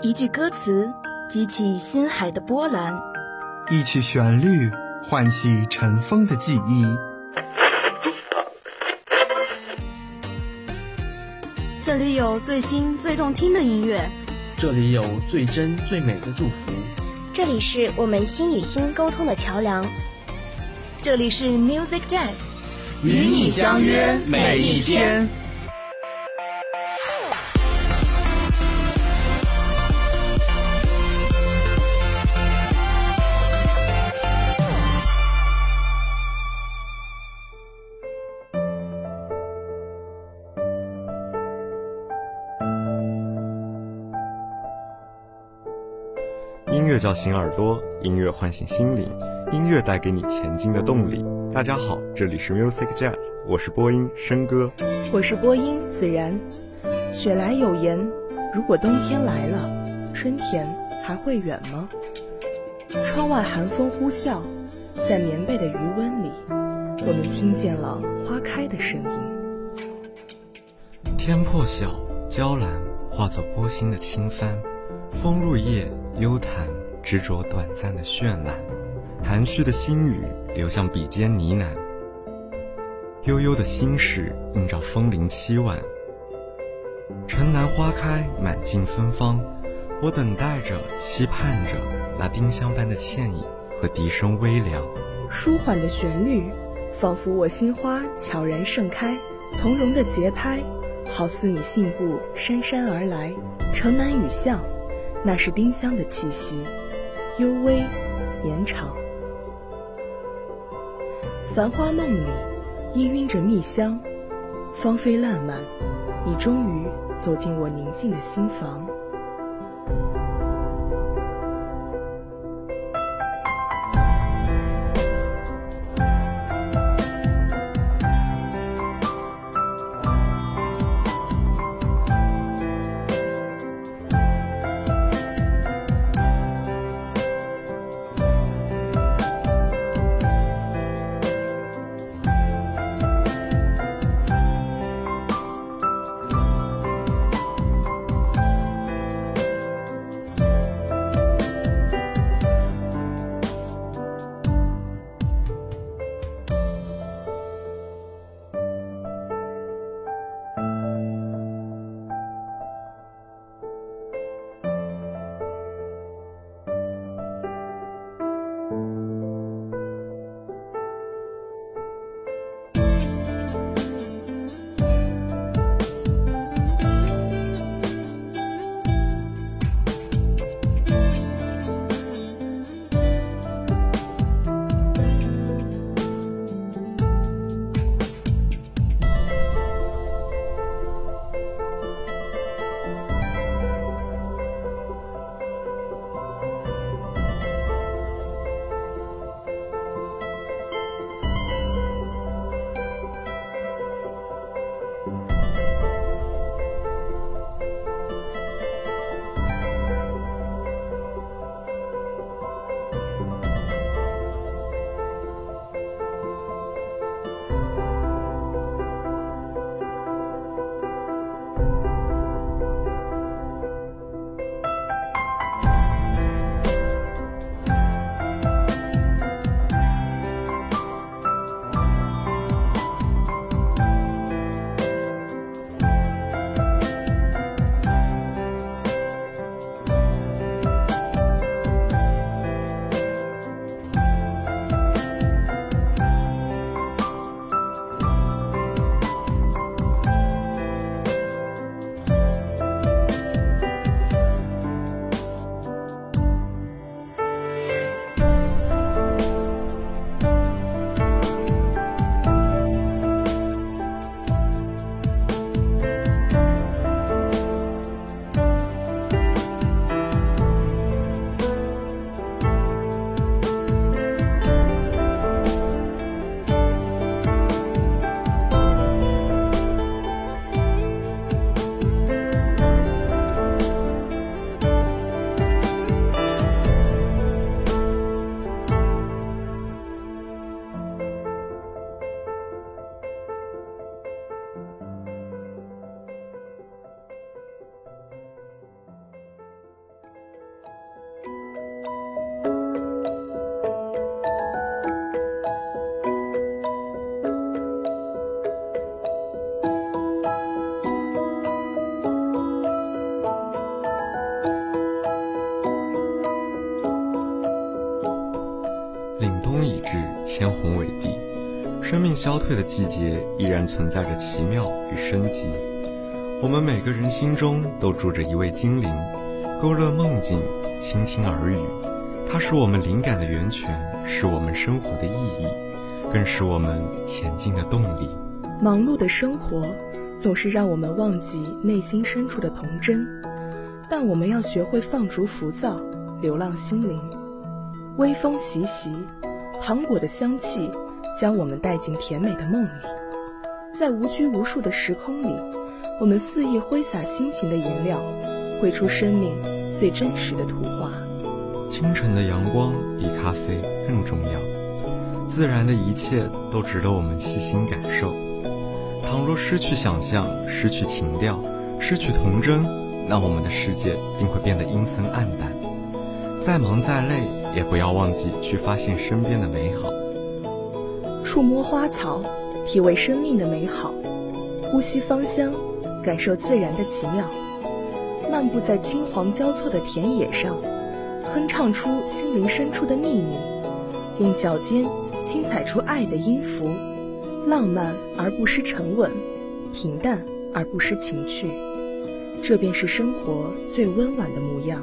一句歌词激起心海的波澜，一曲旋律唤起尘封的记忆。这里有最新最动听的音乐，这里有最真最美的祝福，这里是我们心与心沟通的桥梁，这里是 MusicJet 与你相约每一天。音乐叫醒耳朵，音乐唤醒心灵，音乐带给你前进的动力。大家好，这里是 MusicJet， 我是播音申哥，我是播音子然。雪莱有言，如果冬天来了，春天还会远吗？窗外寒风呼啸，在棉被的余温里，我们听见了花开的声音。天破晓，娇兰化作波心的轻帆，风入夜，幽潭执着短暂的绚烂，含蓄的心语流向笔尖呢喃，悠悠的心事映照风铃凄婉。城南花开满径芬芳，我等待着期盼着那丁香般的倩影和笛声微凉。舒缓的旋律仿佛我心花悄然盛开，从容的节拍好似你信步姗姗而来。城南雨巷，那是丁香的气息，幽微绵长。繁花梦里氤氲着蜜香，芳菲烂漫，你终于走进我宁静的心房。千宏伟地，生命消退的季节依然存在着奇妙与生机。我们每个人心中都住着一位精灵，勾勒梦境，倾听耳语，它是我们灵感的源泉，是我们生活的意义，更是我们前进的动力。忙碌的生活总是让我们忘记内心深处的童真，但我们要学会放逐浮躁，流浪心灵。微风习习，糖果的香气将我们带进甜美的梦里。在无拘无束的时空里，我们肆意挥洒心情的颜料，绘出生命最真实的图画。清晨的阳光比咖啡更重要，自然的一切都值得我们细心感受。倘若失去想象，失去情调，失去童真，那我们的世界定会变得阴森暗淡。再忙再累，也不要忘记去发现身边的美好。触摸花草，体味生命的美好，呼吸芳香，感受自然的奇妙。漫步在金黄交错的田野上，哼唱出心灵深处的秘密，用脚尖轻踩出爱的音符，浪漫而不失沉稳，平淡而不失情趣，这便是生活最温婉的模样。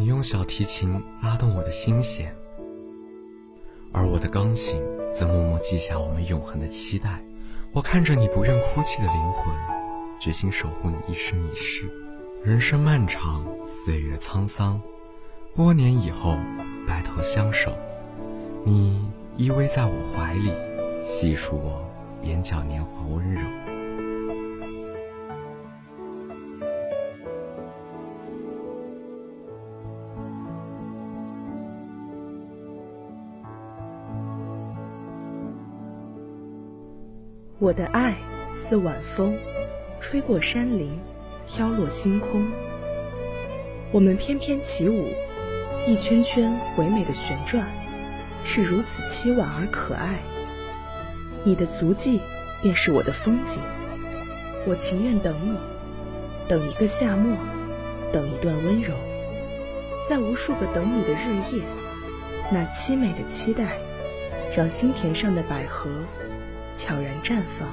你用小提琴拉动我的心弦，而我的钢琴则默默记下我们永恒的期待。我看着你不愿哭泣的灵魂，决心守护你一生一世。人生漫长，岁月沧桑，多年以后白头相守，你依偎在我怀里，细数我眼角年华温柔。我的爱似晚风，吹过山林，飘落星空。我们翩翩起舞，一圈圈唯美的旋转，是如此凄婉而可爱。你的足迹便是我的风景，我情愿等你，等一个夏末，等一段温柔，在无数个等你的日夜，那凄美的期待，让心田上的百合悄然绽放。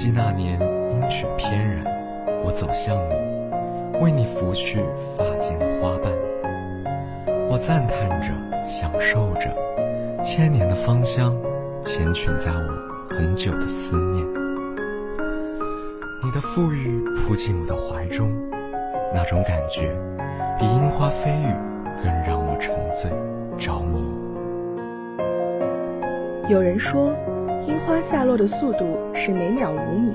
记那年阴雪翩然，我走向你，为你拂去发间的花瓣。我赞叹着，享受着千年的芳香，缱绻在我很久的思念。你的馥郁扑进我的怀中，那种感觉比樱花飞雨更让我沉醉着迷。有人说樱花下落的速度是年长5米，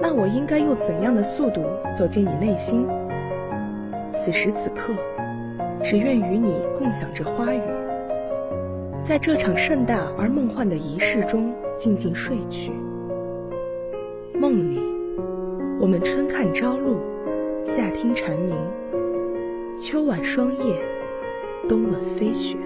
那我应该用怎样的速度走进你内心？此时此刻，只愿与你共享着花语，在这场盛大而梦幻的仪式中静静睡去。梦里我们春看朝露，夏听蝉鸣，秋晚霜叶，冬吻飞雪。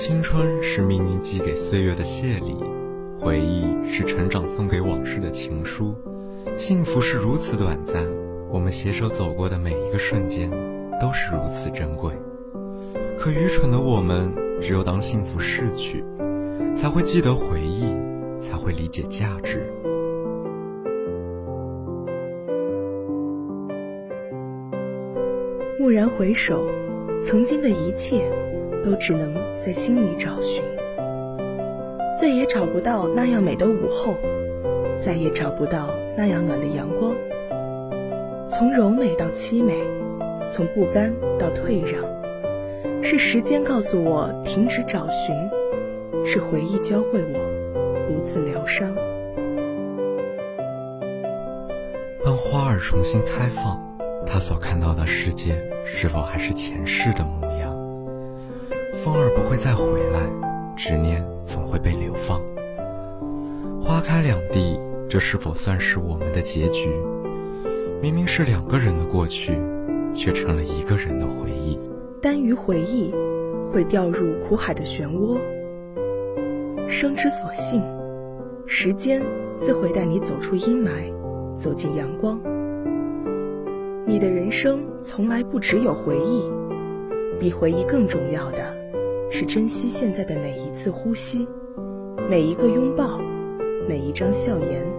青春是命运寄给岁月的谢礼，回忆是成长送给往事的情书。幸福是如此短暂，我们携手走过的每一个瞬间都是如此珍贵。可愚蠢的我们，只有当幸福逝去，才会记得回忆，才会理解价值。蓦然回首，曾经的一切都只能在心里找寻，再也找不到那样美的午后，再也找不到那样暖的阳光。从柔美到凄美，从不甘到退让，是时间告诉我停止找寻，是回忆教会我独自疗伤。当花儿重新开放，她所看到的世界是否还是前世的模样？风儿不会再回来，执念总会被流放。花开两地，这是否算是我们的结局？明明是2个人的过去，却成了1个人的回忆。单于回忆，会掉入苦海的漩涡。生之所幸，时间自会带你走出阴霾，走进阳光。你的人生从来不只有回忆，比回忆更重要的是珍惜现在的每一次呼吸，每一个拥抱，每一张笑颜。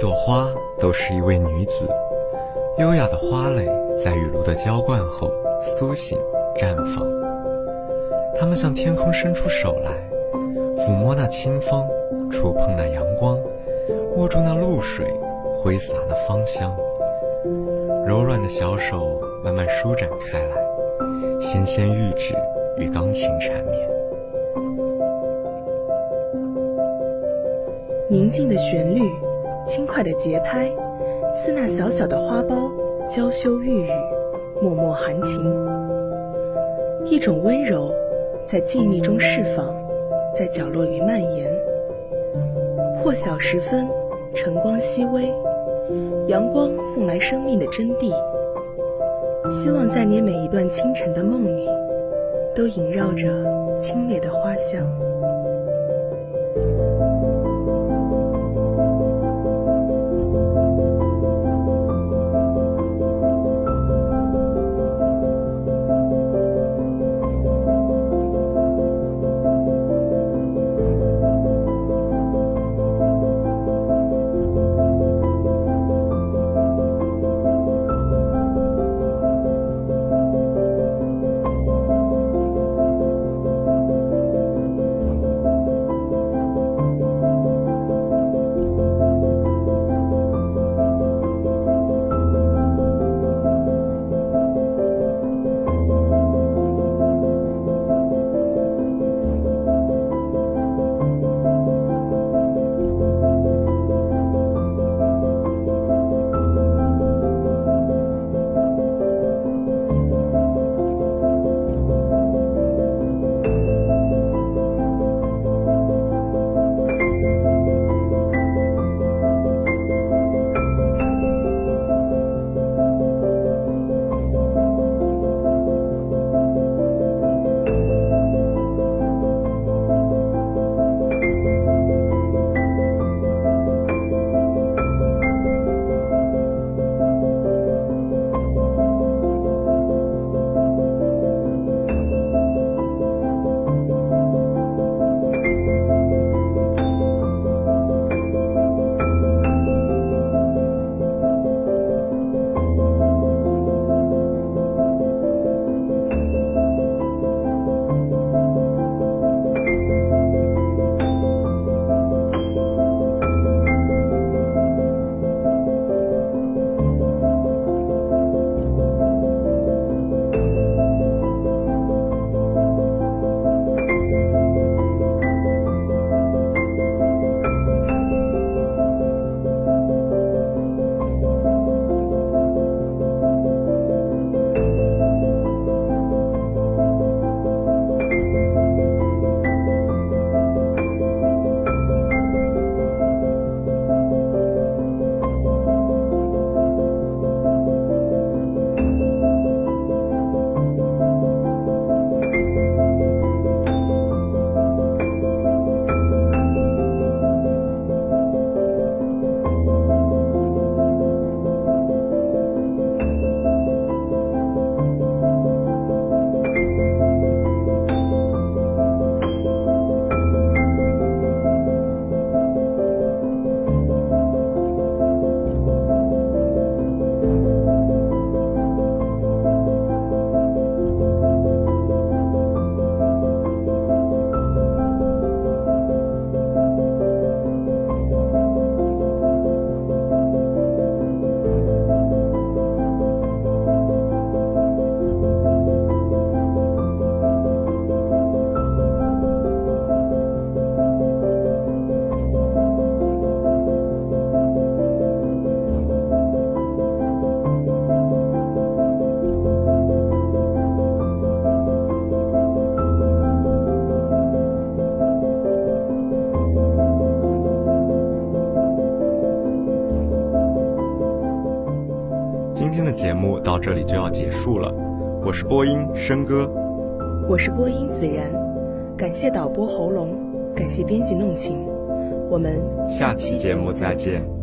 朵花都是一位女子，优雅的花蕾在雨露的浇灌后苏醒绽放。它们向天空伸出手来，抚摸那清风，触碰那阳光，握住那露水挥洒的芳香。柔软的小手慢慢舒展开来，纤纤玉指与钢琴缠绵。宁静的旋律，轻快的节拍，似那小小的花苞，娇羞欲语，脉脉含情。一种温柔在静谧中释放，在角落里蔓延。破晓时分，晨光熹微，阳光送来生命的真谛。希望在你每一段清晨的梦里，都萦绕着清冽的花香。节目到这里就要结束了，我是播音申哥，我是播音子然，感谢导播喉咙，感谢编辑弄晴，我们下期节目再见。